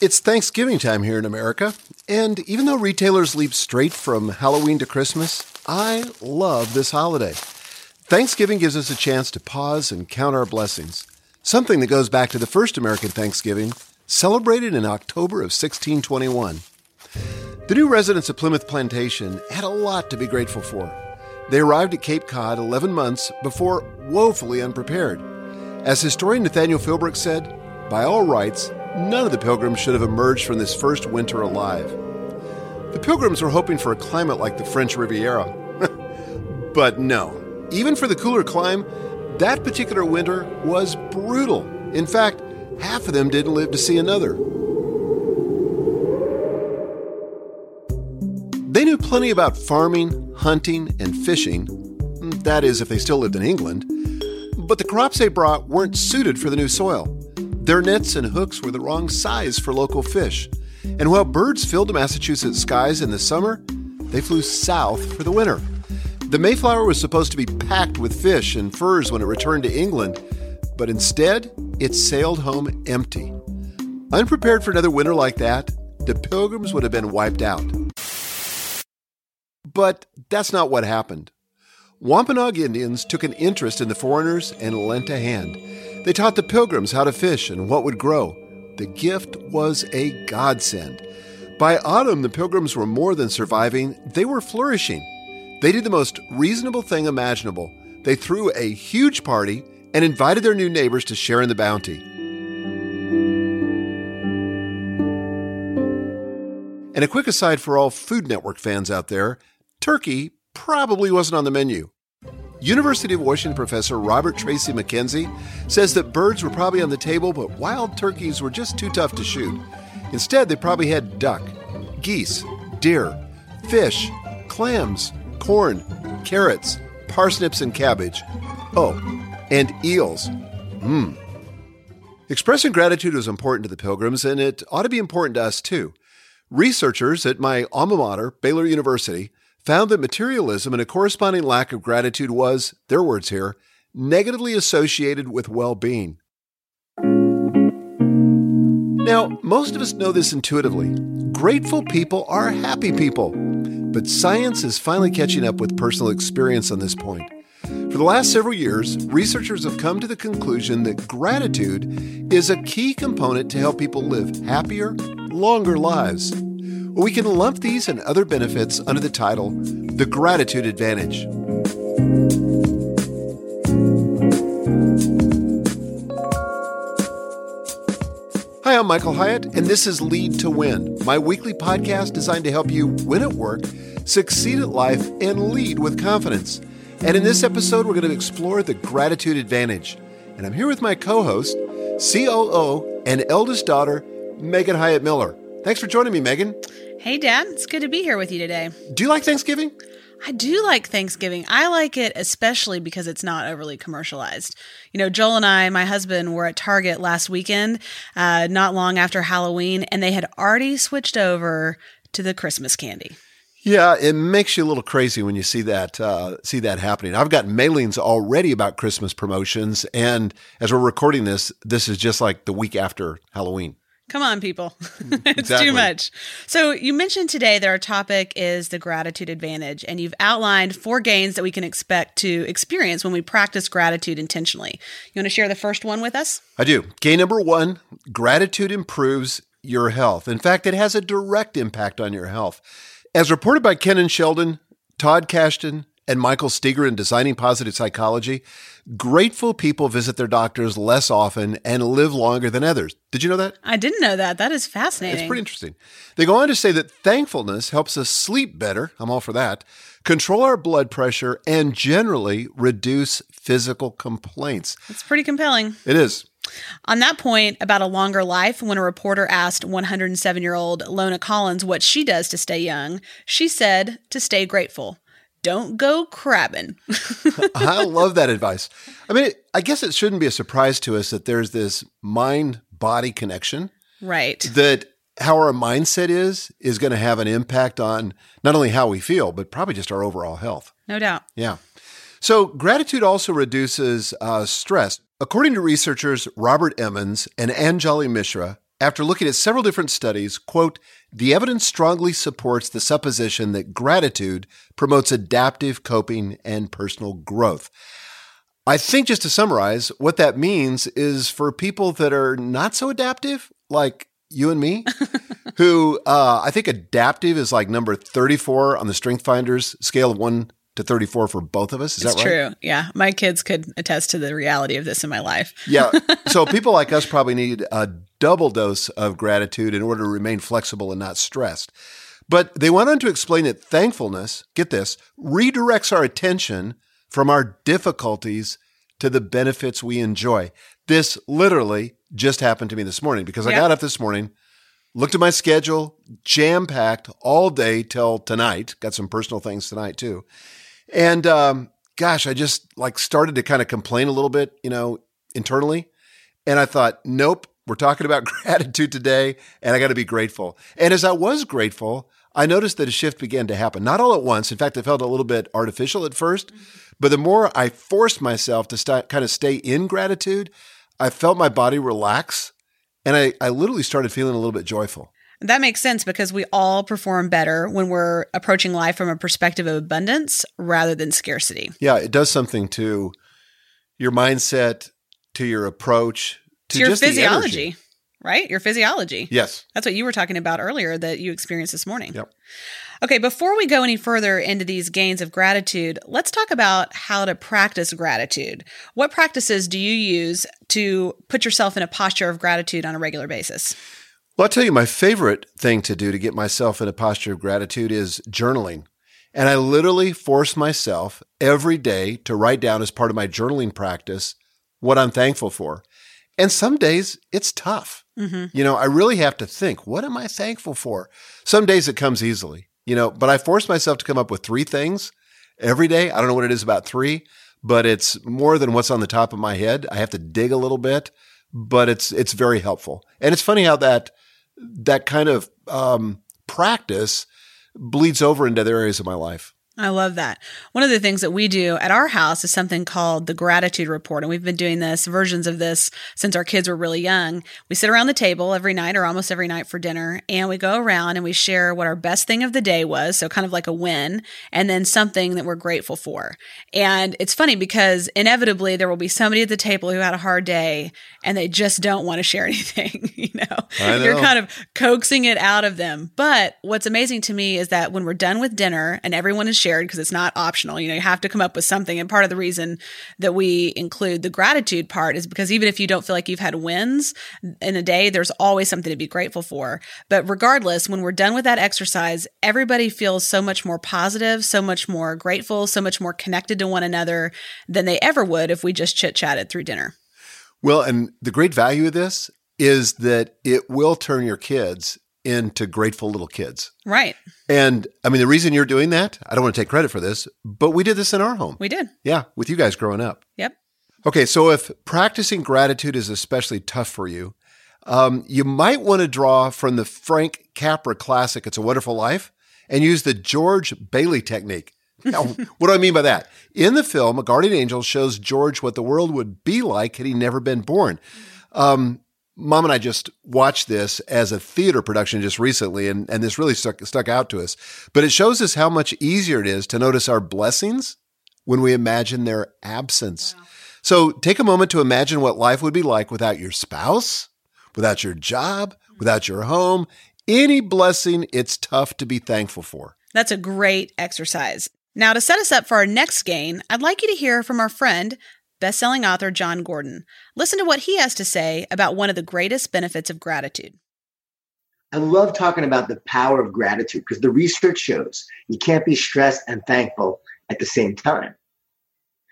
It's Thanksgiving time here in America, and even though retailers leap straight from Halloween to Christmas, I love this holiday. Thanksgiving gives us a chance to pause and count our blessings, something that goes back to the first American Thanksgiving, celebrated in October of 1621. The new residents of Plymouth Plantation had a lot to be grateful for. They arrived at Cape Cod 11 months before, woefully unprepared. As historian Nathaniel Philbrick said, by all rights, none of the Pilgrims should have emerged from this first winter alive. The Pilgrims were hoping for a climate like the French Riviera. But no, even for the cooler clime, that particular winter was brutal. In fact, half of them didn't live to see another. They knew plenty about farming, hunting, and fishing. That is, if they still lived in England. But the crops they brought weren't suited for the new soil. Their nets and hooks were the wrong size for local fish. And while birds filled the Massachusetts skies in the summer, they flew south for the winter. The Mayflower was supposed to be packed with fish and furs when it returned to England, but instead, it sailed home empty. Unprepared for another winter like that, the Pilgrims would have been wiped out. But that's not what happened. Wampanoag Indians took an interest in the foreigners and lent a hand. They taught the Pilgrims how to fish and what would grow. The gift was a godsend. By autumn, the Pilgrims were more than surviving. They were flourishing. They did the most reasonable thing imaginable. They threw a huge party and invited their new neighbors to share in the bounty. And a quick aside for all Food Network fans out there, turkey probably wasn't on the menu. University of Washington professor Robert Tracy McKenzie says that birds were probably on the table, but wild turkeys were just too tough to shoot. Instead, they probably had duck, geese, deer, fish, clams, corn, carrots, parsnips, and cabbage. Oh, and eels. Expressing gratitude was important to the Pilgrims, and it ought to be important to us too. Researchers at my alma mater, Baylor University, found that materialism and a corresponding lack of gratitude was, their words here, negatively associated with well-being. Now, most of us know this intuitively. Grateful people are happy people. But science is finally catching up with personal experience on this point. For the last several years, researchers have come to the conclusion that gratitude is a key component to help people live happier, longer lives. We can lump these and other benefits under the title, The Gratitude Advantage. Hi, Hi, I'm Michael Hyatt, and this is Lead to Win, my weekly podcast designed to help you win at work, succeed at life, and lead with confidence. And in this episode, we're going to explore the gratitude advantage. And I'm here with my co-host, COO, and eldest daughter, Megan Hyatt Miller. Thanks for joining me, Megan. Hey, Dad. It's good to be here with you today. Do you like Thanksgiving? I do like Thanksgiving. I like it especially because it's not overly commercialized. You know, Joel and I, my husband, were at Target last weekend, not long after Halloween, and they had already switched over to the Christmas candy. Yeah, it makes you a little crazy when you see that happening. I've gotten mailings already about Christmas promotions, and as we're recording this, this is just like the week after Halloween. Come on, people. It's exactly. Too much. So you mentioned today that our topic is the gratitude advantage, and you've outlined 4 gains that we can expect to experience when we practice gratitude intentionally. You want to share the first one with us? I do. Gain number 1, gratitude improves your health. In fact, it has a direct impact on your health. As reported by Ken and Sheldon, Todd Cashton, and Michael Steger in Designing Positive Psychology, grateful people visit their doctors less often and live longer than others. Did you know that? I didn't know that. That is fascinating. It's pretty interesting. They go on to say that thankfulness helps us sleep better. I'm all for that. Control our blood pressure and generally reduce physical complaints. It's pretty compelling. It is. On that point about a longer life, when a reporter asked 107-year-old Lona Collins what she does to stay young, she said to stay grateful. Don't go crabbing. I love that advice. I mean, I guess it shouldn't be a surprise to us that there's this mind-body connection. Right. That how our mindset is going to have an impact on not only how we feel, but probably just our overall health. No doubt. Yeah. So gratitude also reduces stress. According to researchers Robert Emmons and Anjali Mishra, after looking at several different studies, quote, the evidence strongly supports the supposition that gratitude promotes adaptive coping and personal growth. I think just to summarize, what that means is for people that are not so adaptive, like you and me, who I think adaptive is like number 34 on the Strength Finders scale of 1 to 34 for both of us. Is that right? It's true. Yeah. My kids could attest to the reality of this in my life. Yeah. So people like us probably need a double dose of gratitude in order to remain flexible and not stressed. But they went on to explain that thankfulness, get this, redirects our attention from our difficulties to the benefits we enjoy. This literally just happened to me this morning because I got up this morning, looked at my schedule, jam-packed all day till tonight. Got some personal things tonight too. And I just like started to kind of complain a little bit, you know, internally. And I thought, nope, we're talking about gratitude today and I got to be grateful. And as I was grateful, I noticed that a shift began to happen. Not all at once. In fact, it felt a little bit artificial at first, but the more I forced myself to kind of stay in gratitude, I felt my body relax and I literally started feeling a little bit joyful. That makes sense because we all perform better when we're approaching life from a perspective of abundance rather than scarcity. Yeah, it does something to your mindset, to your approach, to your just physiology, the energy. Right? Your physiology. Yes. That's what you were talking about earlier that you experienced this morning. Yep. Okay, before we go any further into these gains of gratitude, let's talk about how to practice gratitude. What practices do you use to put yourself in a posture of gratitude on a regular basis? Well, I'll tell you, my favorite thing to do to get myself in a posture of gratitude is journaling. And I literally force myself every day to write down as part of my journaling practice what I'm thankful for. And some days it's tough. Mm-hmm. You know, I really have to think, what am I thankful for? Some days it comes easily, you know, but I force myself to come up with 3 things every day. I don't know what it is about 3, but it's more than what's on the top of my head. I have to dig a little bit, but it's very helpful. And it's funny how that kind of practice bleeds over into other areas of my life. I love that. One of the things that we do at our house is something called the gratitude report. And we've been doing versions of this since our kids were really young. We sit around the table every night or almost every night for dinner. And we go around and we share what our best thing of the day was. So kind of like a win and then something that we're grateful for. And it's funny because inevitably there will be somebody at the table who had a hard day and they just don't want to share anything. You know? I know. You're kind of coaxing it out of them. But what's amazing to me is that when we're done with dinner and everyone is shared because it's not optional. You know, you have to come up with something. And part of the reason that we include the gratitude part is because even if you don't feel like you've had wins in a day, there's always something to be grateful for. But regardless, when we're done with that exercise, everybody feels so much more positive, so much more grateful, so much more connected to one another than they ever would if we just chit-chatted through dinner. Well, and the great value of this is that it will turn your kids into grateful little kids. Right. And I mean, the reason you're doing that, I don't want to take credit for this, but we did this in our home. We did. Yeah, with you guys growing up. Yep. Okay, so if practicing gratitude is especially tough for you, you might want to draw from the Frank Capra classic, It's a Wonderful Life, and use the George Bailey technique. Now, what do I mean by that? In the film, a guardian angel shows George what the world would be like had he never been born. Mom and I just watched this as a theater production just recently, and this really stuck out to us. But it shows us how much easier it is to notice our blessings when we imagine their absence. Wow. So take a moment to imagine what life would be like without your spouse, without your job, without your home, any blessing it's tough to be thankful for. That's a great exercise. Now, to set us up for our next gain, I'd like you to hear from our friend, best-selling author John Gordon. Listen to what he has to say about one of the greatest benefits of gratitude. I love talking about the power of gratitude because the research shows you can't be stressed and thankful at the same time.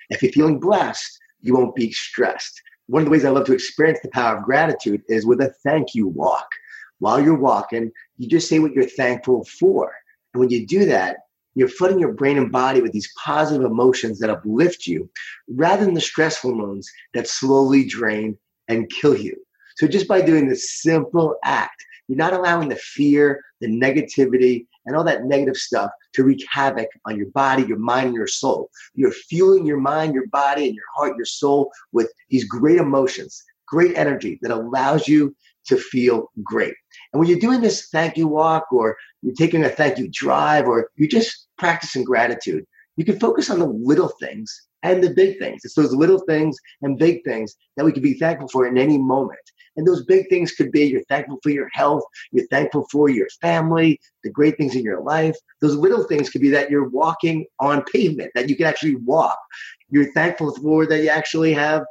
If you're feeling blessed, you won't be stressed. One of the ways I love to experience the power of gratitude is with a thank you walk. While you're walking, you just say what you're thankful for. And when you do that, you're flooding your brain and body with these positive emotions that uplift you rather than the stress hormones that slowly drain and kill you. So just by doing this simple act, you're not allowing the fear, the negativity, and all that negative stuff to wreak havoc on your body, your mind, and your soul. You're fueling your mind, your body, and your heart, your soul with these great emotions, great energy that allows you to feel great. And when you're doing this thank you walk, or you're taking a thank you drive, or you're just practicing gratitude, you can focus on the little things and the big things. It's those little things and big things that we can be thankful for in any moment. And those big things could be you're thankful for your health, you're thankful for your family, the great things in your life. Those little things could be that you're walking on pavement, that you can actually walk. You're thankful for that you actually have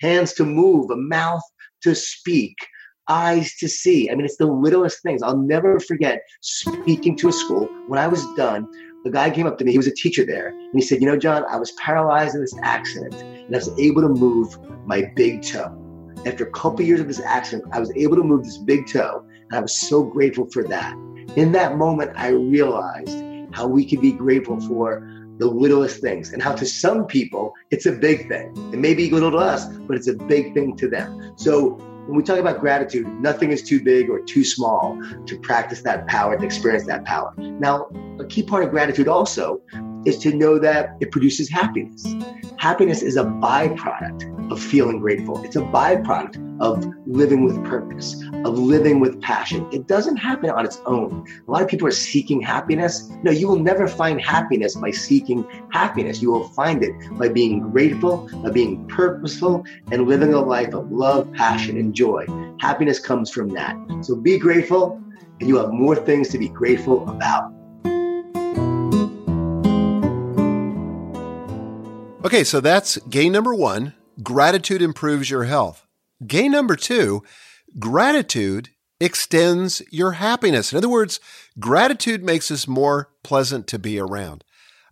hands to move, a mouth to speak, eyes to see. I mean, it's the littlest things. I'll never forget speaking to a school. When I was done, the guy came up to me, he was a teacher there, and he said, you know, John, I was paralyzed in this accident, and I was able to move my big toe. After a couple years of this accident, I was able to move this big toe, and I was so grateful for that. In that moment, I realized how we can be grateful for the littlest things, and how to some people, it's a big thing. It may be little to us, but it's a big thing to them. So when we talk about gratitude, nothing is too big or too small to practice that power, to experience that power. Now, a key part of gratitude also is to know that it produces happiness. Happiness is a byproduct of feeling grateful. It's a byproduct of living with purpose, of living with passion. It doesn't happen on its own. A lot of people are seeking happiness. No, you will never find happiness by seeking happiness. You will find it by being grateful, by being purposeful, and living a life of love, passion, and joy. Happiness comes from that. So be grateful, and you'll have more things to be grateful about. Okay, so that's gain number one, gratitude improves your health. Gain number two, gratitude extends your happiness. In other words, gratitude makes us more pleasant to be around.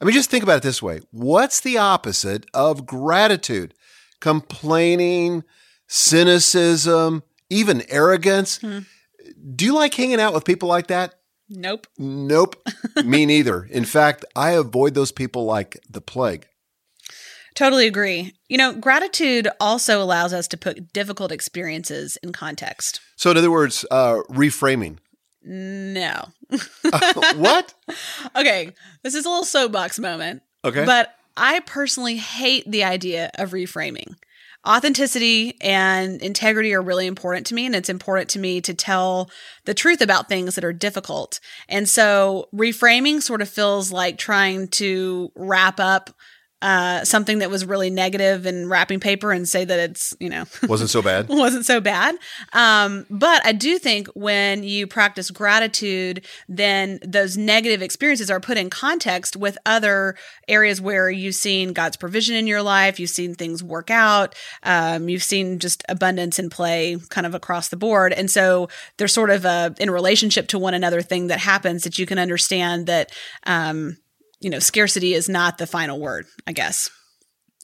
I mean, just think about it this way. What's the opposite of gratitude? Complaining, cynicism, even arrogance. Do you like hanging out with people like that? Nope. Nope. Me neither. In fact, I avoid those people like the plague. Totally agree. You know, gratitude also allows us to put difficult experiences in context. So in other words, reframing. No. What? Okay. This is a little soapbox moment. Okay. But I personally hate the idea of reframing. Authenticity and integrity are really important to me, and it's important to me to tell the truth about things that are difficult. And so reframing sort of feels like trying to wrap up something that was really negative in wrapping paper and say that it's, you know, wasn't so bad. Wasn't so bad. But I do think when you practice gratitude, then those negative experiences are put in context with other areas where you've seen God's provision in your life, you've seen things work out, you've seen just abundance in play kind of across the board. And so there's sort of a, in relationship to one another, thing that happens that you can understand that, you know, scarcity is not the final word, I guess.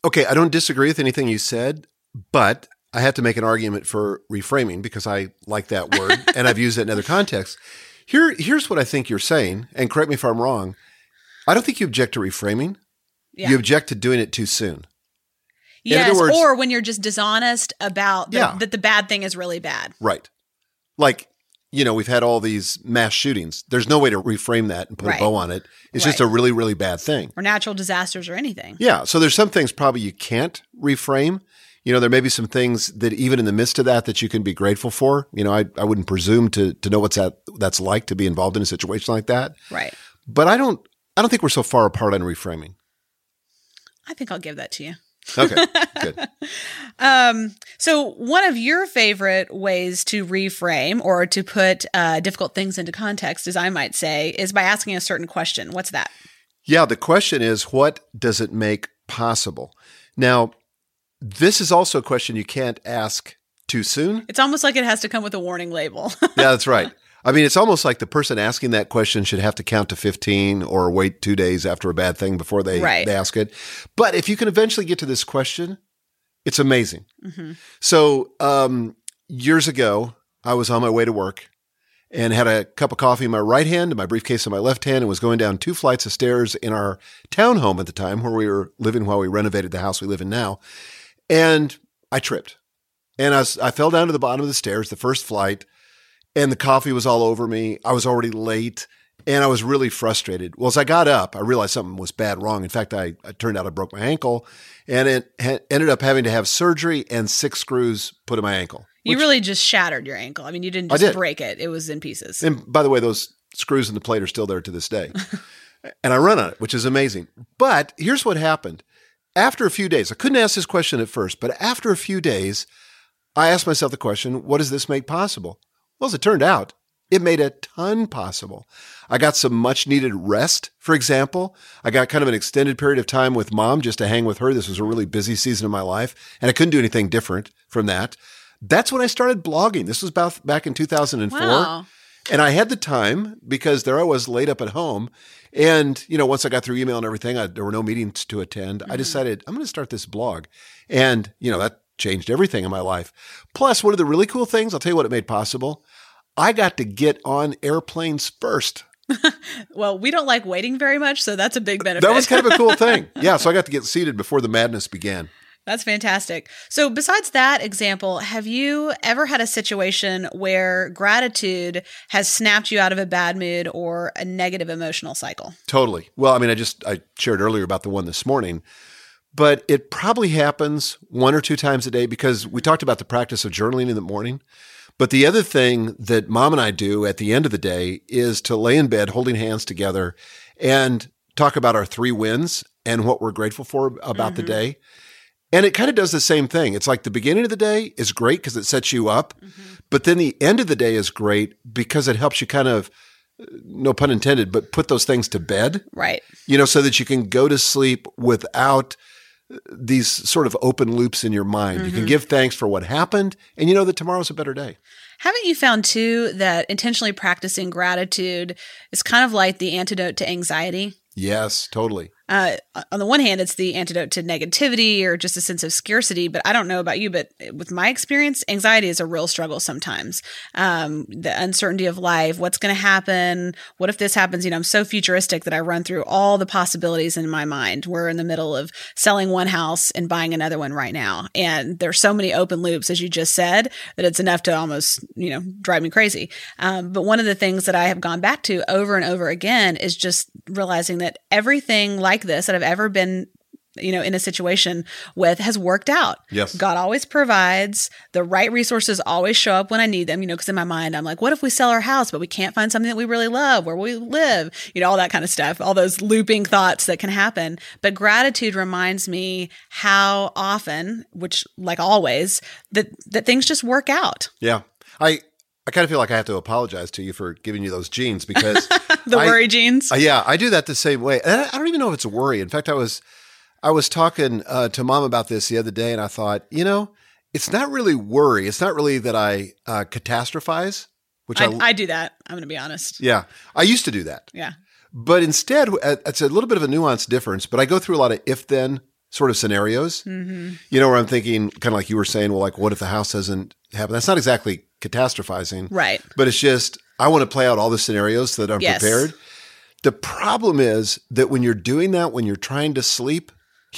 Okay. I don't disagree with anything you said, but I have to make an argument for reframing because I like that word and I've used it in other contexts. Here's what I think you're saying, and correct me if I'm wrong. I don't think you object to reframing. Yeah. You object to doing it too soon. Yes, words, or when you're just dishonest about that the bad thing is really bad. Right. Like, you know, we've had all these mass shootings. There's no way to reframe that and put a bow on it. It's just a really, really bad thing. Or natural disasters or anything. Yeah. So there's some things probably you can't reframe. You know, there may be some things that even in the midst of that, that you can be grateful for. You know, I wouldn't presume to know what that's like to be involved in a situation like that. Right. But I don't think we're so far apart on reframing. I think I'll give that to you. Okay, good. So one of your favorite ways to reframe or to put difficult things into context, as I might say, is by asking a certain question. What's that? Yeah, the question is, what does it make possible? Now, this is also a question you can't ask too soon. It's almost like it has to come with a warning label. Yeah, that's right. I mean, it's almost like the person asking that question should have to count to 15 or wait 2 days after a bad thing before they ask it. But if you can eventually get to this question, it's amazing. Mm-hmm. So years ago, I was on my way to work and had a cup of coffee in my right hand and my briefcase in my left hand and was going down 2 flights of stairs in our townhome at the time where we were living while we renovated the house we live in now. And I tripped. And I fell down to the bottom of the stairs, the first flight. And the coffee was all over me. I was already late and I was really frustrated. Well, as I got up, I realized something was bad wrong. In fact, I turned out I broke my ankle and it ended up having to have surgery and 6 screws put in my ankle. You really just shattered your ankle. I mean, you didn't just break it. It was in pieces. And by the way, those screws in the plate are still there to this day. And I run on it, which is amazing. But here's what happened. After a few days, I couldn't ask this question at first, but after a few days, I asked myself the question, what does this make possible? Well, as it turned out, it made a ton possible. I got some much needed rest, for example. I got kind of an extended period of time with mom just to hang with her. This was a really busy season of my life, and I couldn't do anything different from that. That's when I started blogging. This was back in 2004. Wow. And I had the time because there I was laid up at home. And, you know, once I got through email and everything, there were no meetings to attend. Mm-hmm. I decided I'm going to start this blog. And, you know, that changed everything in my life. Plus, one of the really cool things, I'll tell you what it made possible. I got to get on airplanes first. Well, we don't like waiting very much, so that's a big benefit. That was kind of a cool thing. Yeah, so I got to get seated before the madness began. That's fantastic. So besides that example, have you ever had a situation where gratitude has snapped you out of a bad mood or a negative emotional cycle? Totally. Well, I mean, I shared earlier about the one this morning. But it probably happens 1 or 2 times a day because we talked about the practice of journaling in the morning. But the other thing that mom and I do at the end of the day is to lay in bed holding hands together and talk about our 3 wins and what we're grateful for about the day. And it kind of does the same thing. It's like the beginning of the day is great because it sets you up. Mm-hmm. But then the end of the day is great because it helps you kind of, no pun intended, but put those things to bed. Right. You know, so that you can go to sleep without these sort of open loops in your mind. Mm-hmm. You can give thanks for what happened, and you know that tomorrow's a better day. Haven't you found, too, that intentionally practicing gratitude is kind of like the antidote to anxiety? Yes, totally. On the one hand, it's the antidote to negativity or just a sense of scarcity. But I don't know about you, but with my experience, anxiety is a real struggle sometimes. The uncertainty of life, what's going to happen? What if this happens? You know, I'm so futuristic that I run through all the possibilities in my mind. We're in the middle of selling one house and buying another one right now. And there's so many open loops, as you just said, that it's enough to almost, you know, drive me crazy. But one of the things that I have gone back to over and over again is just realizing that everything like this that I've ever been you know, in a situation with has worked out. Yes. God always provides. The right resources always show up when I need them, you know, because in my mind, I'm like, what if we sell our house, but we can't find something that we really love where we live, you know, all that kind of stuff, all those looping thoughts that can happen. But gratitude reminds me how often, which like always, that things just work out. Yeah. I kind of feel like I have to apologize to you for giving you those genes because the worry genes. Yeah. I do that the same way. And I don't even know if it's a worry. In fact, I was talking to Mom about this the other day, and I thought, you know, it's not really worry. It's not really that I catastrophize, which I do that. I'm going to be honest. Yeah. I used to do that. Yeah. But instead, it's a little bit of a nuanced difference, but I go through a lot of if-then sort of scenarios, mm-hmm. you know, where I'm thinking kind of like you were saying, well, like, what if the house doesn't happen? That's not exactly catastrophizing. Right. But it's just, I want to play out all the scenarios so that I'm yes. prepared. The problem is that when you're doing that, when you're trying to sleep,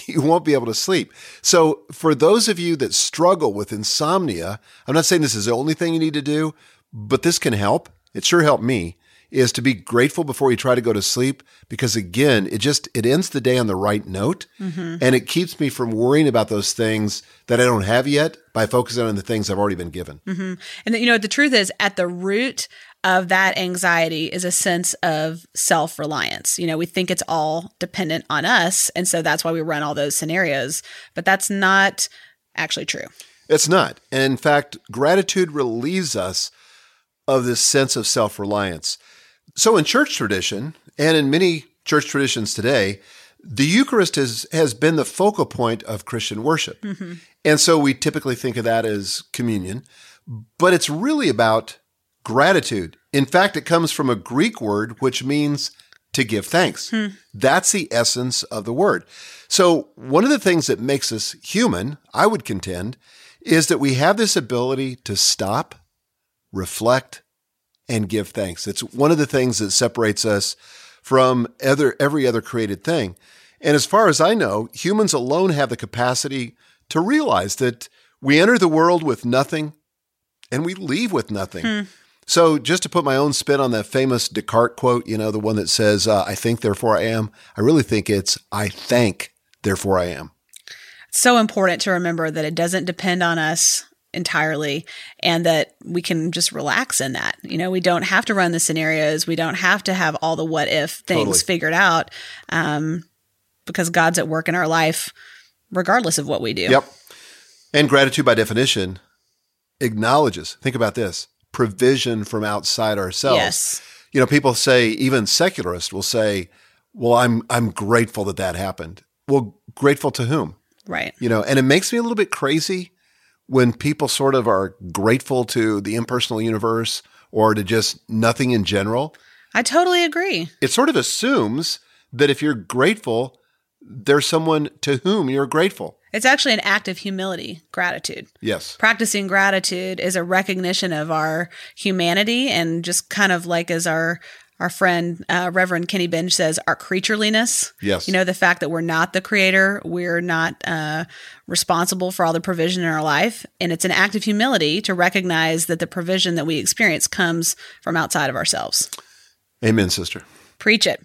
you won't be able to sleep. So for those of you that struggle with insomnia, I'm not saying this is the only thing you need to do, but this can help. It sure helped me, is to be grateful before you try to go to sleep, because again, it ends the day on the right note, mm-hmm. and it keeps me from worrying about those things that I don't have yet by focusing on the things I've already been given. Mm-hmm. And you know, the truth is, at the root of that anxiety is a sense of self-reliance. You know, we think it's all dependent on us, and so that's why we run all those scenarios, but that's not actually true. It's not. And in fact, gratitude relieves us of this sense of self-reliance. So in church tradition, and in many church traditions today, the Eucharist has been the focal point of Christian worship. Mm-hmm. And so we typically think of that as communion, but it's really about gratitude. In fact, it comes from a Greek word, which means to give thanks. Hmm. That's the essence of the word. So one of the things that makes us human, I would contend, is that we have this ability to stop, reflect, and give thanks. It's one of the things that separates us from every other created thing. And as far as I know, humans alone have the capacity to realize that we enter the world with nothing and we leave with nothing. Hmm. So just to put my own spin on that famous Descartes quote, you know, the one that says, I think, therefore I am. I really think it's, I thank, therefore I am. It's so important to remember that it doesn't depend on us entirely, and that we can just relax in that. You know, we don't have to run the scenarios. We don't have to have all the what if things totally. Figured out, because God's at work in our life, regardless of what we do. Yep. And gratitude by definition acknowledges, think about this, provision from outside ourselves. Yes. You know, people say, even secularists will say, well, I'm grateful that that happened. Well, grateful to whom? Right. You know, and it makes me a little bit crazy when people sort of are grateful to the impersonal universe or to just nothing in general. I totally agree. It sort of assumes that if you're grateful, there's someone to whom you're grateful. It's actually an act of humility, gratitude. Yes. Practicing gratitude is a recognition of our humanity, and just kind of like, as our friend, Reverend Kenny Bench says, our creatureliness. Yes. You know, the fact that we're not the creator, we're not responsible for all the provision in our life. And it's an act of humility to recognize that the provision that we experience comes from outside of ourselves. Amen, sister. Preach it.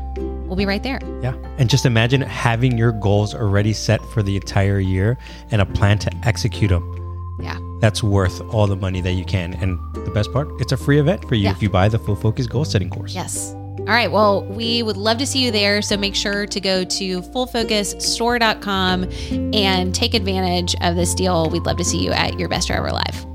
we'll be right there. Yeah. And just imagine having your goals already set for the entire year and a plan to execute them. Yeah. That's worth all the money that you can. And the best part, it's a free event for you if you buy the Full Focus goal setting course. Yes. All right. Well, we would love to see you there. So make sure to go to fullfocusstore.com and take advantage of this deal. We'd love to see you at Your Best Year Ever Live.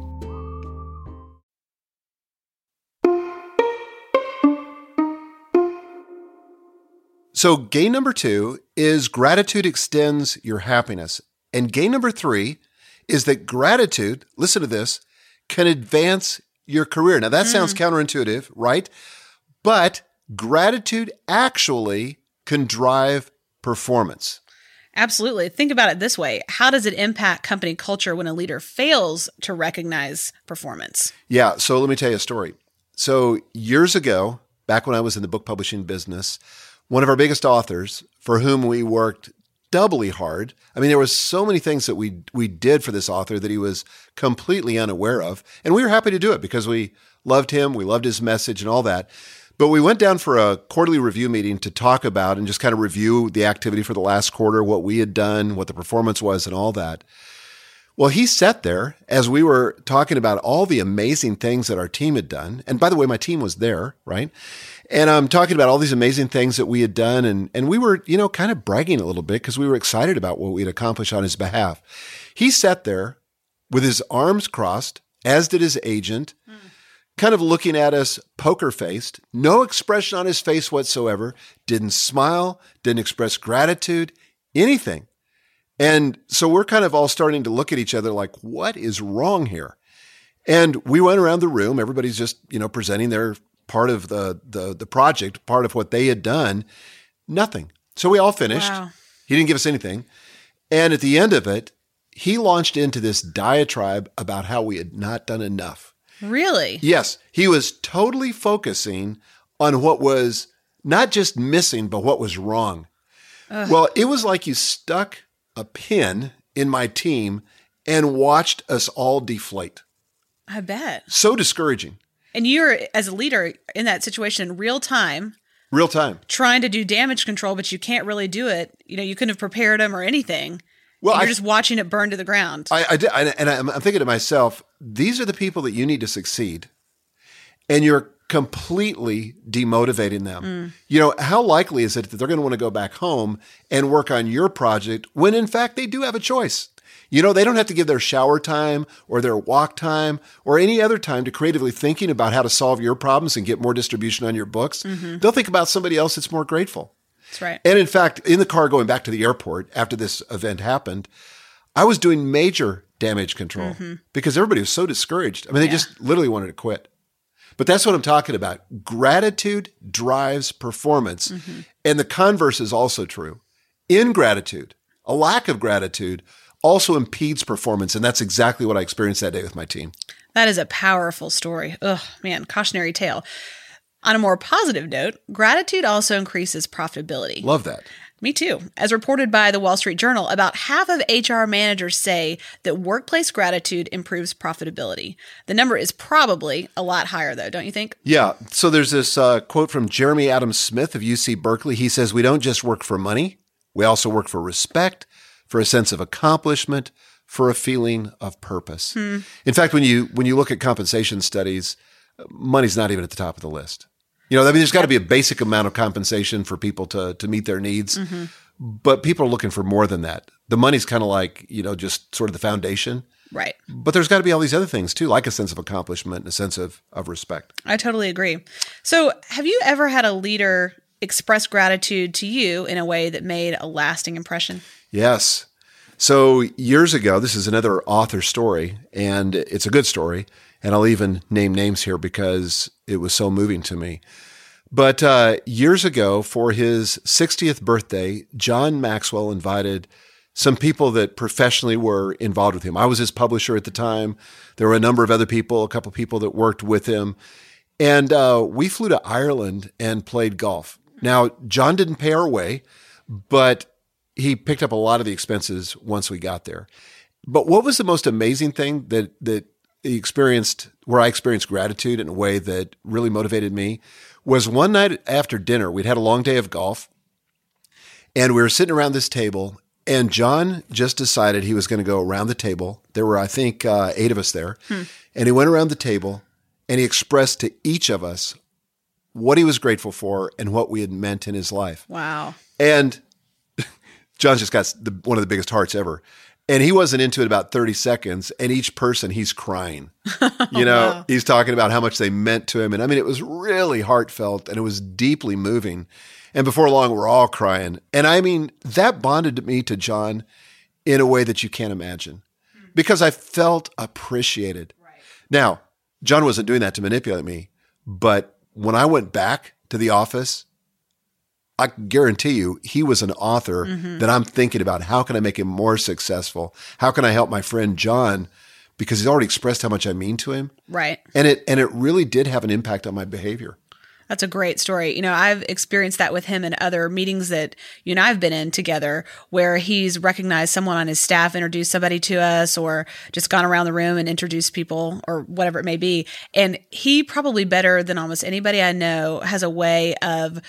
So gain number 2 is gratitude extends your happiness. And gain number 3 is that gratitude, listen to this, can advance your career. Now, that sounds counterintuitive, right? But gratitude actually can drive performance. Absolutely. Think about it this way. How does it impact company culture when a leader fails to recognize performance? Yeah. So let me tell you a story. So years ago, back when I was in the book publishing business, one of our biggest authors for whom we worked doubly hard. I mean, there was so many things that we did for this author that he was completely unaware of. And we were happy to do it because we loved him, we loved his message and all that. But we went down for a quarterly review meeting to talk about and just kind of review the activity for the last quarter, what we had done, what the performance was and all that. Well, he sat there as we were talking about all the amazing things that our team had done. And by the way, my team was there, right? And I'm talking about all these amazing things that we had done. And we were, you know, kind of bragging a little bit because we were excited about what we'd accomplished on his behalf. He sat there with his arms crossed, as did his agent, kind of looking at us poker-faced, no expression on his face whatsoever, didn't smile, didn't express gratitude, anything. And so we're kind of all starting to look at each other like, what is wrong here? And we went around the room. Everybody's just, you know, presenting their part of the project, part of what they had done. Nothing. So we all finished. Wow. He didn't give us anything. And at the end of it, he launched into this diatribe about how we had not done enough. Really? Yes. He was totally focusing on what was not just missing, but what was wrong. Ugh. Well, it was like you stuck a pin in my team and watched us all deflate. I bet. So discouraging. And you're, as a leader in that situation in real time. Real time. Trying to do damage control, but you can't really do it. You know, you couldn't have prepared them or anything. Well, you're just watching it burn to the ground. I'm thinking to myself, these are the people that you need to succeed. And you're completely demotivating them. You know, how likely is it that they're going to want to go back home and work on your project when in fact they do have a choice? You know, they don't have to give their shower time or their walk time or any other time to creatively thinking about how to solve your problems and get more distribution on your books. They'll think about somebody else that's more grateful. That's right. And in fact, in the car going back to the airport after this event happened, I was doing major damage control because everybody was so discouraged. I mean, they just literally wanted to quit. But that's what I'm talking about. Gratitude drives performance. And the converse is also true. Ingratitude, a lack of gratitude, also impedes performance. And that's exactly what I experienced that day with my team. That is a powerful story. Ugh, man, cautionary tale. On a more positive note, gratitude also increases profitability. Love that. Me too. As reported by the Wall Street Journal, about half of HR managers say that workplace gratitude improves profitability. The number is probably a lot higher, though, don't you think? Yeah. So there's this quote from Jeremy Adam Smith of UC Berkeley. He says, "We don't just work for money. We also work for respect, for a sense of accomplishment, for a feeling of purpose." In fact, when you look at compensation studies, money's not even at the top of the list. You know, I mean, there's got to be a basic amount of compensation for people to meet their needs, but people are looking for more than that. The money's kind of like, you know, just sort of the foundation. Right. But there's got to be all these other things too, like a sense of accomplishment and a sense of respect. I totally agree. So have you ever had a leader express gratitude to you in a way that made a lasting impression? Yes. So years ago, this is another author story, and it's a good story. And I'll even name names here because it was so moving to me. But years ago, for his 60th birthday, John Maxwell invited some people that professionally were involved with him. I was his publisher at the time. There were a number of other people, a couple of people that worked with him. And we flew to Ireland and played golf. Now, John didn't pay our way, but he picked up a lot of the expenses once we got there. But what was the most amazing thing that where I experienced gratitude in a way that really motivated me was one night after dinner. We'd had a long day of golf, and we were sitting around this table, and John just decided he was going to go around the table. There were, I think, 8 of us there. And he went around the table, and he expressed to each of us what he was grateful for and what we had meant in his life. Wow. And John's just got one of the biggest hearts ever. And he wasn't into it about 30 seconds, and each person, he's crying. You know, wow. He's talking about how much they meant to him. And I mean, it was really heartfelt, and it was deeply moving. And before long, we're all crying. And I mean, that bonded me to John in a way that you can't imagine, because I felt appreciated. Right. Now, John wasn't doing that to manipulate me, but when I went back to the office, I guarantee you, he was an author that I'm thinking about. How can I make him more successful? How can I help my friend John? Because he's already expressed how much I mean to him. Right. And it really did have an impact on my behavior. That's a great story. You know, I've experienced that with him in other meetings that you and I have been in together, where he's recognized someone on his staff, introduced somebody to us, or just gone around the room and introduced people or whatever it may be. And he probably better than almost anybody I know has a way of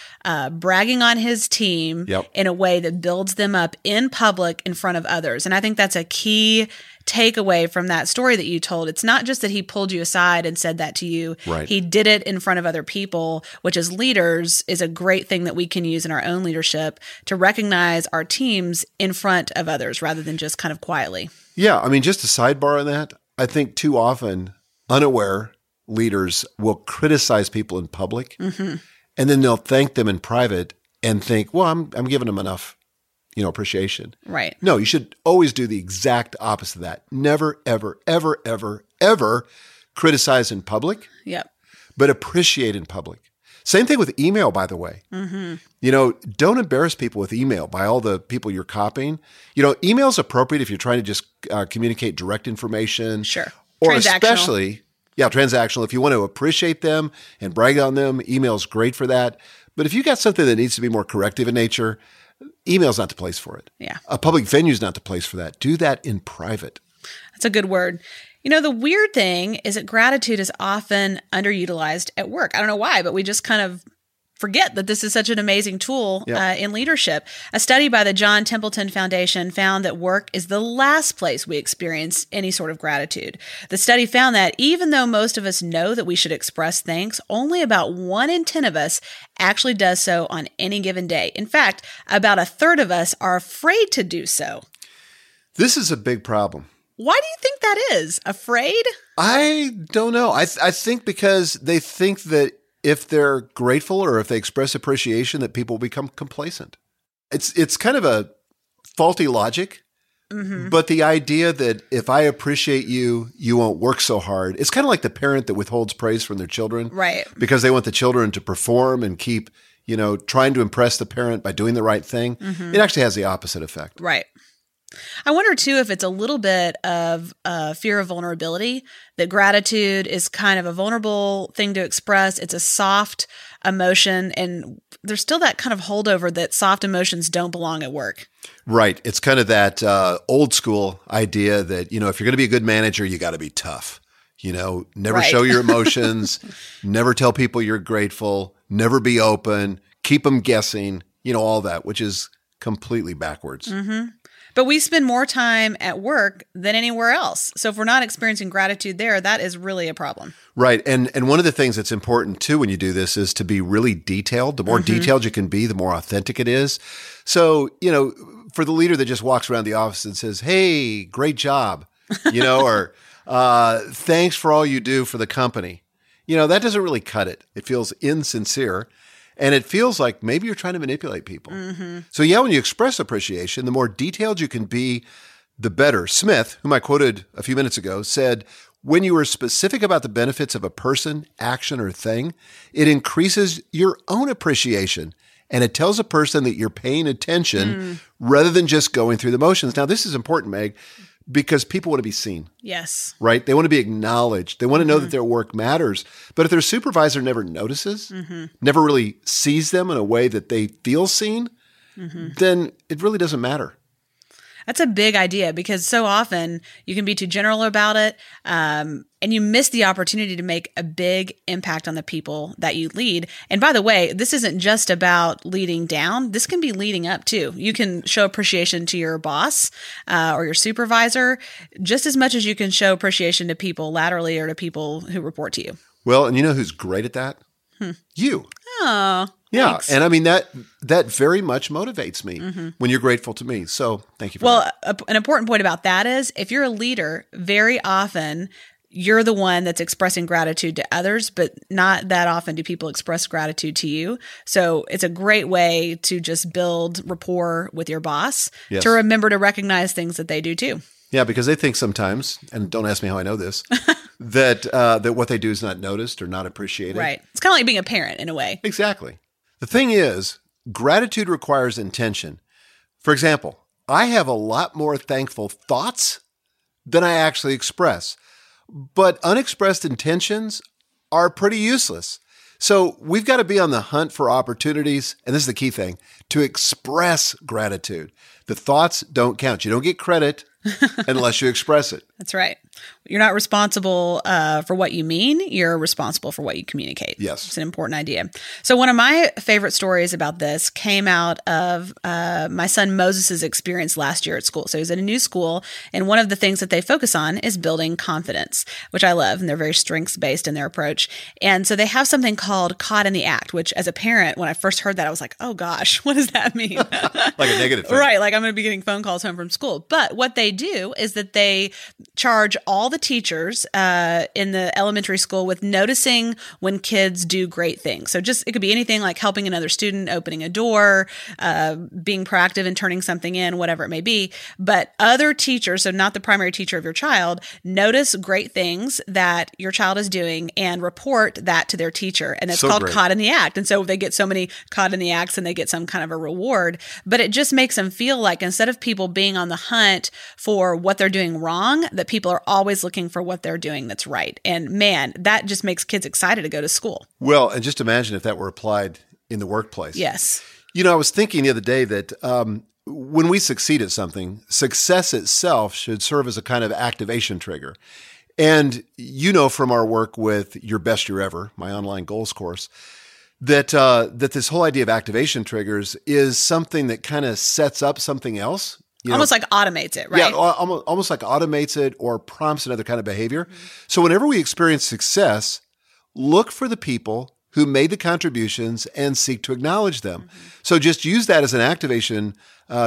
bragging on his team in a way that builds them up in public in front of others. And I think that's a key takeaway from that story that you told. It's not just that he pulled you aside and said that to you. Right. He did it in front of other people, which as leaders is a great thing that we can use in our own leadership to recognize our teams in front of others rather than just kind of quietly. Yeah. I mean, just a sidebar on that, I think too often unaware leaders will criticize people in public and then they'll thank them in private and think, well, I'm giving them enough appreciation. Right. No, you should always do the exact opposite of that. Never, ever, ever, ever, ever criticize in public, but appreciate in public. Same thing with email, by the way. You know, don't embarrass people with email by all the people you're copying. You know, email's appropriate if you're trying to just communicate direct information. Sure. Or especially, transactional. If you want to appreciate them and brag on them, email's great for that. But if you got something that needs to be more corrective in nature, email's not the place for it. Yeah. A public venue's not the place for that. Do that in private. That's a good word. You know, the weird thing is that gratitude is often underutilized at work. I don't know why, but we just kind of forget that this is such an amazing tool in leadership. A study by the John Templeton Foundation found that work is the last place we experience any sort of gratitude. The study found that even though most of us know that we should express thanks, only about 1 in 10 of us actually does so on any given day. In fact, about a third of us are afraid to do so. This is a big problem. Why do you think that is? Afraid? I don't know. I think because they think that if they're grateful or if they express appreciation, that people become complacent. It's kind of a faulty logic, but the idea that if I appreciate you, you won't work so hard. It's kind of like the parent that withholds praise from their children, right? Because they want the children to perform and keep, trying to impress the parent by doing the right thing. It actually has the opposite effect, right? I wonder, too, if it's a little bit of fear of vulnerability, that gratitude is kind of a vulnerable thing to express. It's a soft emotion, and there's still that kind of holdover that soft emotions don't belong at work. Right. It's kind of that old school idea that, if you're going to be a good manager, you got to be tough. Never show your emotions, never tell people you're grateful, never be open, keep them guessing, all that, which is completely backwards. But we spend more time at work than anywhere else. So if we're not experiencing gratitude there, that is really a problem. Right. And one of the things that's important too when you do this is to be really detailed. The more detailed you can be, the more authentic it is. So, for the leader that just walks around the office and says, hey, great job, or thanks for all you do for the company, that doesn't really cut it. It feels insincere. And it feels like maybe you're trying to manipulate people. So when you express appreciation, the more detailed you can be, the better. Smith, whom I quoted a few minutes ago, said, when you are specific about the benefits of a person, action, or thing, it increases your own appreciation. And it tells a person that you're paying attention rather than just going through the motions. Now, this is important, Meg, because people want to be seen. Yes. Right? They want to be acknowledged. They want to know that their work matters. But if their supervisor never notices, never really sees them in a way that they feel seen, then it really doesn't matter. That's a big idea because so often you can be too general about it, and you miss the opportunity to make a big impact on the people that you lead. And by the way, this isn't just about leading down. This can be leading up too. You can show appreciation to your boss or your supervisor just as much as you can show appreciation to people laterally or to people who report to you. Well, and you know who's great at that? You. Oh, yeah. Thanks. And I mean, that very much motivates me when you're grateful to me. So thank you for that. Well, an important point about that is if you're a leader, very often you're the one that's expressing gratitude to others, but not that often do people express gratitude to you. So it's a great way to just build rapport with your boss to remember to recognize things that they do too. Yeah, because they think sometimes, and don't ask me how I know this, that what they do is not noticed or not appreciated. Right. It's kind of like being a parent in a way. Exactly. The thing is, gratitude requires intention. For example, I have a lot more thankful thoughts than I actually express, but unexpressed intentions are pretty useless. So we've got to be on the hunt for opportunities, and this is the key thing, to express gratitude. The thoughts don't count. You don't get credit unless you express it. That's right. You're not responsible for what you mean. You're responsible for what you communicate. Yes. It's an important idea. So one of my favorite stories about this came out of my son Moses's experience last year at school. So he's at a new school, and one of the things that they focus on is building confidence, which I love, and they're very strengths-based in their approach. And so they have something called Caught in the Act, which as a parent, when I first heard that, I was like, oh gosh, what does that mean? Like a negative thing. Right, like I'm going to be getting phone calls home from school. But what they do is that they charge all the teachers in the elementary school with noticing when kids do great things. So just, it could be anything like helping another student, opening a door, being proactive and turning something in, whatever it may be. But other teachers, so not the primary teacher of your child, notice great things that your child is doing and report that to their teacher. And it's called Caught in the Act. And so they get so many Caught in the Acts and they get some kind of a reward, but it just makes them feel like instead of people being on the hunt for what they're doing wrong, that people are always looking for what they're doing that's right. And man, that just makes kids excited to go to school. Well, and just imagine if that were applied in the workplace. Yes. You know, I was thinking the other day that when we succeed at something, success itself should serve as a kind of activation trigger. And you know from our work with Your Best Year Ever, my online goals course, that this whole idea of activation triggers is something that kind of sets up something else. You know, almost like automates it, right? Yeah, almost like automates it or prompts another kind of behavior. So whenever we experience success, look for the people who made the contributions and seek to acknowledge them. So just use that as an activation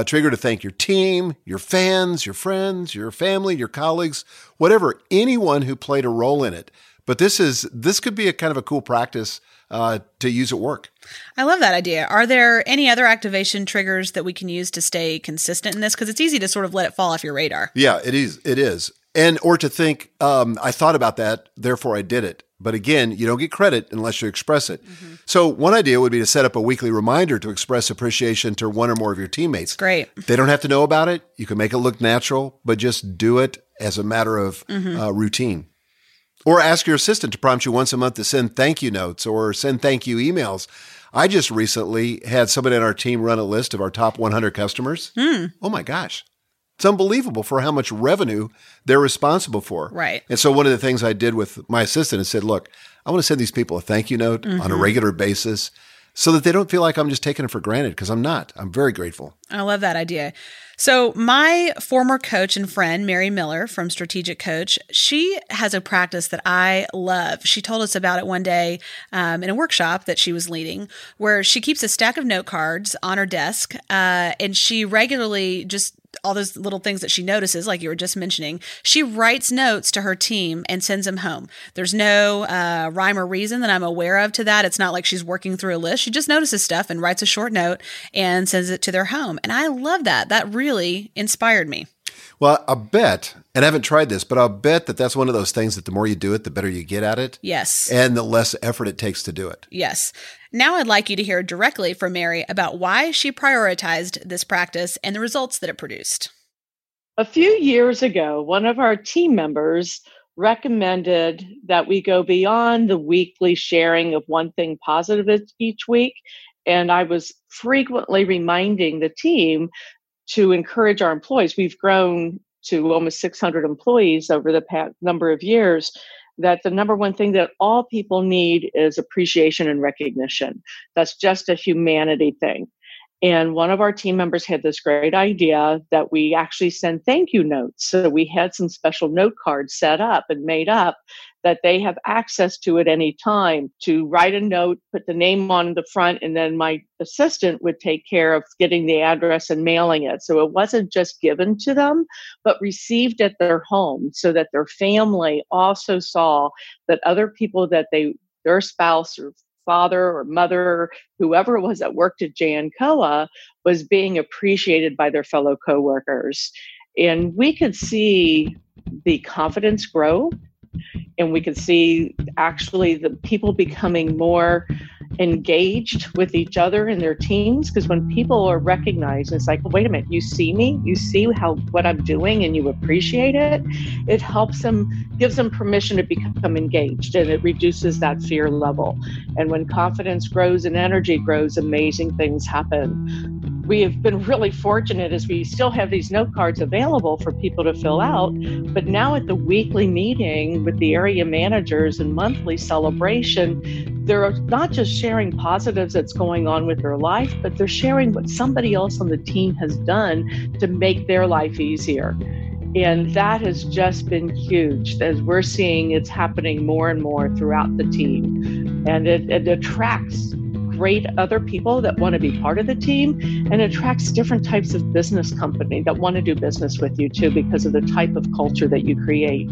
trigger to thank your team, your fans, your friends, your family, your colleagues, whatever, anyone who played a role in it. But this could be a kind of a cool practice to use at work. I love that idea. Are there any other activation triggers that we can use to stay consistent in this? Because it's easy to sort of let it fall off your radar. Yeah, it is. It is. And or to think, I thought about that, therefore I did it. But again, you don't get credit unless you express it. So one idea would be to set up a weekly reminder to express appreciation to one or more of your teammates. Great. They don't have to know about it. You can make it look natural, but just do it as a matter of routine. Or ask your assistant to prompt you once a month to send thank you notes or send thank you emails. I just recently had somebody on our team run a list of our top 100 customers. Oh my gosh. It's unbelievable for how much revenue they're responsible for. Right. And so one of the things I did with my assistant is said, look, I want to send these people a thank you note on a regular basis so that they don't feel like I'm just taking it for granted, because I'm not. I'm very grateful. I love that idea. So my former coach and friend, Mary Miller from Strategic Coach, she has a practice that I love. She told us about it one day in a workshop that she was leading, where she keeps a stack of note cards on her desk, and she regularly just all those little things that she notices, like you were just mentioning, she writes notes to her team and sends them home. There's no rhyme or reason that I'm aware of to that. It's not like she's working through a list. She just notices stuff and writes a short note and sends it to their home. And I love that. That really inspired me. Well, I bet, and I haven't tried this, but I'll bet that that's one of those things that the more you do it, the better you get at it. Yes. And the less effort it takes to do it. Yes. Now I'd like you to hear directly from Mary about why she prioritized this practice and the results that it produced. A few years ago, one of our team members recommended that we go beyond the weekly sharing of one thing positive each week. And I was frequently reminding the team to encourage our employees. We've grown to almost 600 employees over the past number of years, that the number one thing that all people need is appreciation and recognition. That's just a humanity thing. And one of our team members had this great idea that we actually send thank you notes. So we had some special note cards set up and made up that they have access to at any time to write a note, put the name on the front, and then my assistant would take care of getting the address and mailing it. So it wasn't just given to them, but received at their home so that their family also saw that other people that their spouse or father or mother, whoever it was that worked at Jancoa, was being appreciated by their fellow coworkers. And we could see the confidence grow, and we could see actually the people becoming more engaged with each other and their teams, because when people are recognized, it's like, wait a minute, you see me, you see what I'm doing, and you appreciate it. It helps them, gives them permission to become engaged, and it reduces that fear level. And when confidence grows and energy grows, amazing things happen. We have been really fortunate as we still have these note cards available for people to fill out, but now at the weekly meeting with the area managers and monthly celebration, they're not just sharing positives that's going on with their life, but they're sharing what somebody else on the team has done to make their life easier. And that has just been huge. As we're seeing, it's happening more and more throughout the team, and it attracts great other people that want to be part of the team, and attracts different types of business company that want to do business with you too, because of the type of culture that you create.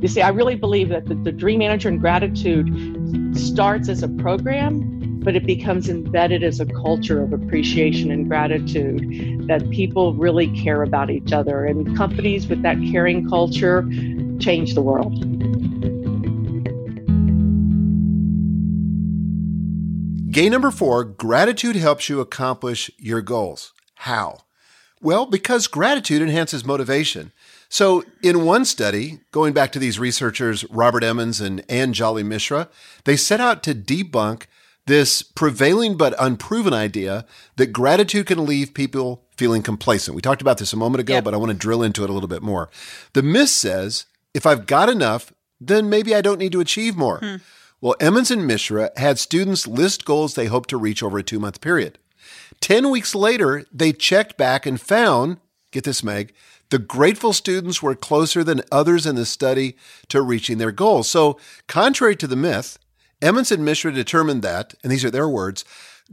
You see, I really believe that the Dream Manager and Gratitude starts as a program, but it becomes embedded as a culture of appreciation and gratitude, that people really care about each other, and companies with that caring culture change the world. Day number 4, gratitude helps you accomplish your goals. How? Well, because gratitude enhances motivation. So in one study, going back to these researchers, Robert Emmons and Anjali Mishra, they set out to debunk this prevailing but unproven idea that gratitude can leave people feeling complacent. We talked about this a moment ago, but I want to drill into it a little bit more. The myth says, if I've got enough, then maybe I don't need to achieve more. Well, Emmons and Mishra had students list goals they hoped to reach over a 2-month period. 10 weeks later, they checked back and found, get this, Meg, the grateful students were closer than others in the study to reaching their goals. So, contrary to the myth, Emmons and Mishra determined that, and these are their words,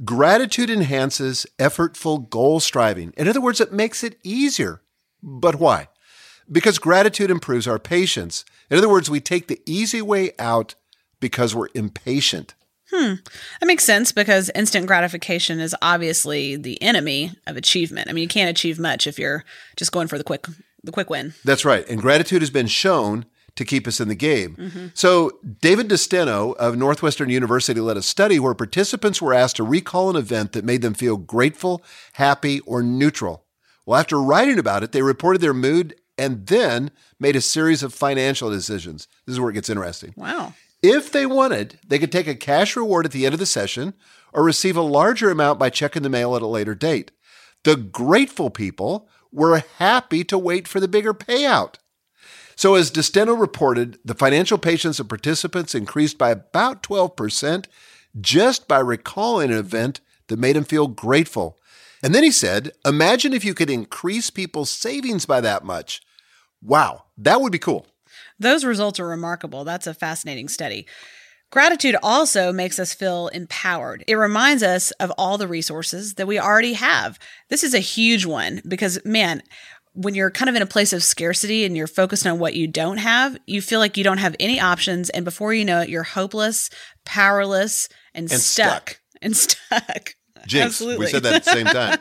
gratitude enhances effortful goal striving. In other words, it makes it easier. But why? Because gratitude improves our patience. In other words, we take the easy way out because we're impatient. That makes sense, because instant gratification is obviously the enemy of achievement. I mean, you can't achieve much if you're just going for the quick win. That's right. And gratitude has been shown to keep us in the game. So David DeSteno of Northwestern University led a study where participants were asked to recall an event that made them feel grateful, happy, or neutral. Well, after writing about it, they reported their mood and then made a series of financial decisions. This is where it gets interesting. Wow. If they wanted, they could take a cash reward at the end of the session or receive a larger amount by checking the mail at a later date. The grateful people were happy to wait for the bigger payout. So as DeSteno reported, the financial patience of participants increased by about 12% just by recalling an event that made them feel grateful. And then he said, imagine if you could increase people's savings by that much. Wow, that would be cool. Those results are remarkable. That's a fascinating study. Gratitude also makes us feel empowered. It reminds us of all the resources that we already have. This is a huge one because, man, when you're kind of in a place of scarcity and you're focused on what you don't have, you feel like you don't have any options. And before you know it, you're hopeless, powerless, and stuck. Jinx. Absolutely. We said that at the same time.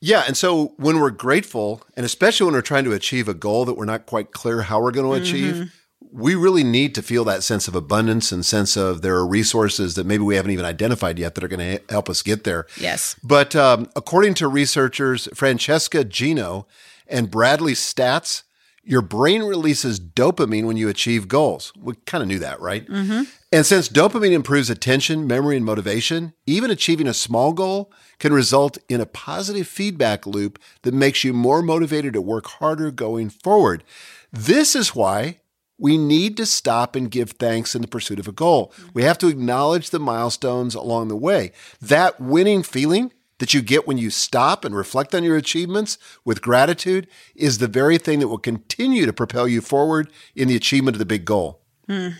Yeah, and so when we're grateful, and especially when we're trying to achieve a goal that we're not quite clear how we're going to achieve, we really need to feel that sense of abundance and sense of there are resources that maybe we haven't even identified yet that are going to help us get there. Yes. But according to researchers Francesca Gino and Bradley Statz, Your brain releases dopamine when you achieve goals. We kind of knew that, right? Mm-hmm. And since dopamine improves attention, memory, and motivation, even achieving a small goal can result in a positive feedback loop that makes you more motivated to work harder going forward. This is why we need to stop and give thanks in the pursuit of a goal. We have to acknowledge the milestones along the way. That winning feeling that you get when you stop and reflect on your achievements with gratitude is the very thing that will continue to propel you forward in the achievement of the big goal.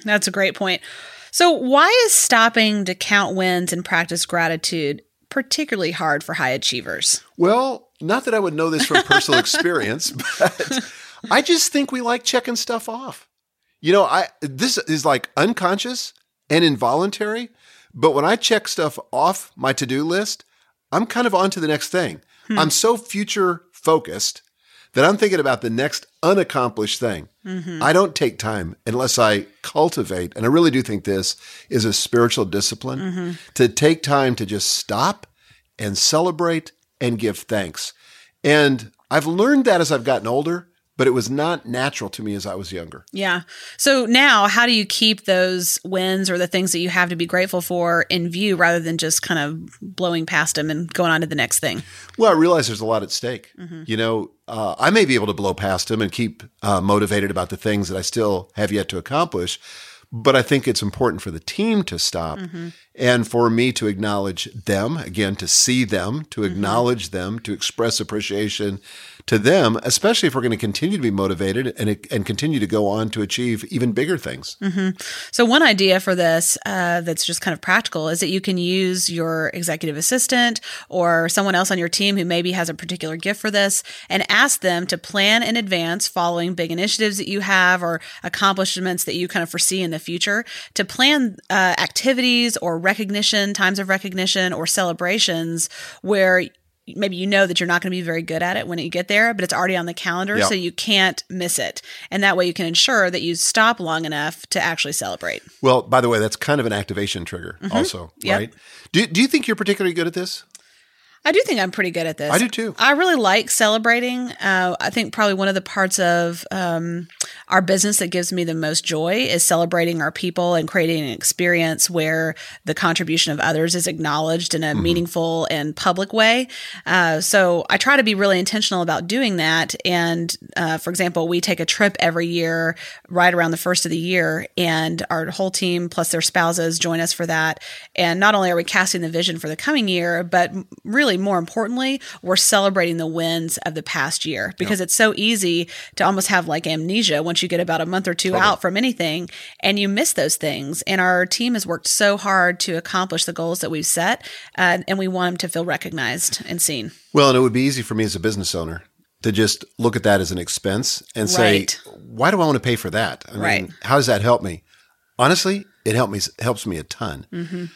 That's a great point. So why is stopping to count wins and practice gratitude particularly hard for high achievers? Well, not that I would know this from personal experience, but I just think we like checking stuff off. You know, this is like unconscious and involuntary, but when I check stuff off my to-do list, I'm kind of on to the next thing. I'm so future focused that I'm thinking about the next unaccomplished thing. I don't take time unless I cultivate, and I really do think this is a spiritual discipline, to take time to just stop and celebrate and give thanks. And I've learned that as I've gotten older, but it was not natural to me as I was younger. Yeah. So now how do you keep those wins or the things that you have to be grateful for in view rather than just kind of blowing past them and going on to the next thing? Well, I realize there's a lot at stake. You know, I may be able to blow past them and keep motivated about the things that I still have yet to accomplish, but I think it's important for the team to stop and for me to acknowledge them, again, to see them, to acknowledge them, to express appreciation to them, especially if we're going to continue to be motivated and continue to go on to achieve even bigger things. So one idea for this that's just kind of practical is that you can use your executive assistant or someone else on your team who maybe has a particular gift for this and ask them to plan in advance following big initiatives that you have or accomplishments that you kind of foresee in the future to plan activities or recognition, times of recognition or celebrations where maybe you know that you're not going to be very good at it when you get there, but it's already on the calendar, so you can't miss it. And that way you can ensure that you stop long enough to actually celebrate. Well, by the way, that's kind of an activation trigger also, right? Do you think you're particularly good at this? I do think I'm pretty good at this. I do too. I really like celebrating. I think probably one of the parts of our business that gives me the most joy is celebrating our people and creating an experience where the contribution of others is acknowledged in a meaningful and public way. So I try to be really intentional about doing that. And for example, we take a trip every year right around the first of the year, and our whole team plus their spouses join us for that. And not only are we casting the vision for the coming year, but really more importantly, we're celebrating the wins of the past year because it's so easy to almost have like amnesia once you get about a month or two out from anything and you miss those things. And our team has worked so hard to accomplish the goals that we've set and we want them to feel recognized and seen. Well, and it would be easy for me as a business owner to just look at that as an expense and say, why do I want to pay for that? I mean, how does that help me? Honestly, it helps me a ton.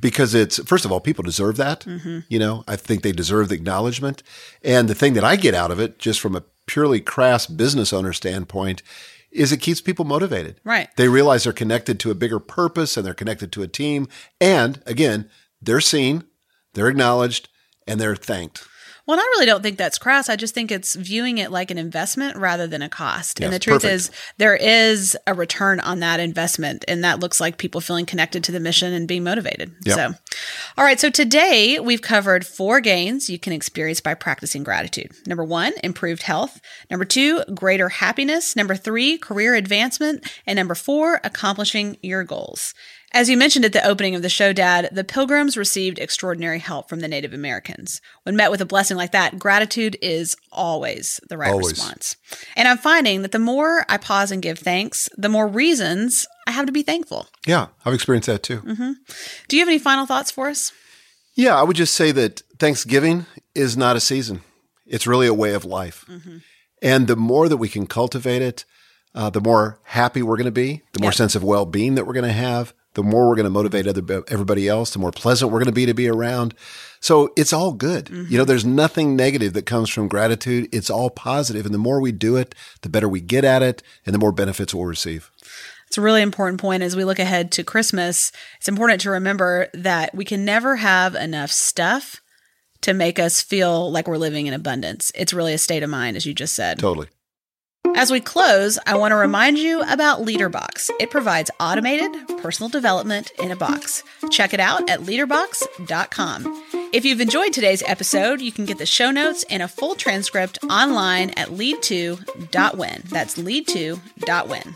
Because it's, first of all, people deserve that. You know, I think they deserve the acknowledgement. And the thing that I get out of it, just from a purely crass business owner standpoint, is it keeps people motivated. Right. They realize they're connected to a bigger purpose and they're connected to a team. And again, they're seen, they're acknowledged, and they're thanked. Well, I really don't think that's crass. I just think it's viewing it like an investment rather than a cost. Yes, and the truth is there is a return on that investment, and that looks like people feeling connected to the mission and being motivated. So, all right. So today we've covered 4 gains you can experience by practicing gratitude. Number 1, improved health. Number 2, greater happiness. Number 3, career advancement. And number 4, accomplishing your goals. As you mentioned at the opening of the show, Dad, the Pilgrims received extraordinary help from the Native Americans. When met with a blessing like that, gratitude is always the right response. And I'm finding that the more I pause and give thanks, the more reasons I have to be thankful. Yeah, I've experienced that too. Do you have any final thoughts for us? Yeah, I would just say that Thanksgiving is not a season. It's really a way of life. And the more that we can cultivate it, the more happy we're going to be, the more sense of well-being that we're going to have, the more we're going to motivate everybody else, the more pleasant we're going to be around. So it's all good. You know, there's nothing negative that comes from gratitude. It's all positive. And the more we do it, the better we get at it, and the more benefits we'll receive. It's a really important point as we look ahead to Christmas. It's important to remember that we can never have enough stuff to make us feel like we're living in abundance. It's really a state of mind, as you just said. Totally. As we close, I want to remind you about LeaderBox. It provides automated personal development in a box. Check it out at leaderbox.com. If you've enjoyed today's episode, you can get the show notes and a full transcript online at lead2.win. That's lead2.win.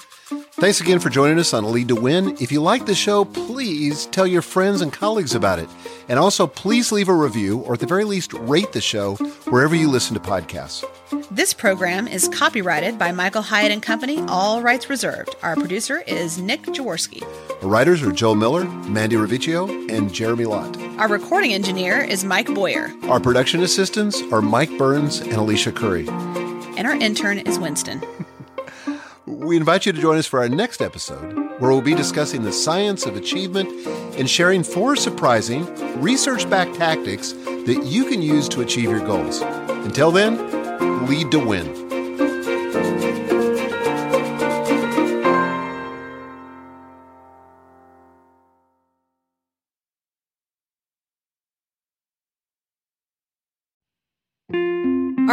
Thanks again for joining us on Lead to Win. If you like the show, please tell your friends and colleagues about it. And also, please leave a review, or at the very least, rate the show wherever you listen to podcasts. This program is copyrighted by Michael Hyatt and Company, all rights reserved. Our producer is Nick Jaworski. Our writers are Joel Miller, Mandy Ravicchio, and Jeremy Lott. Our recording engineer is Mike Boyer. Our production assistants are Mike Burns and Alicia Curry. And our intern is Winston. We invite you to join us for our next episode, where we'll be discussing the science of achievement and sharing 4 surprising, research-backed tactics that you can use to achieve your goals. Until then, lead to win. All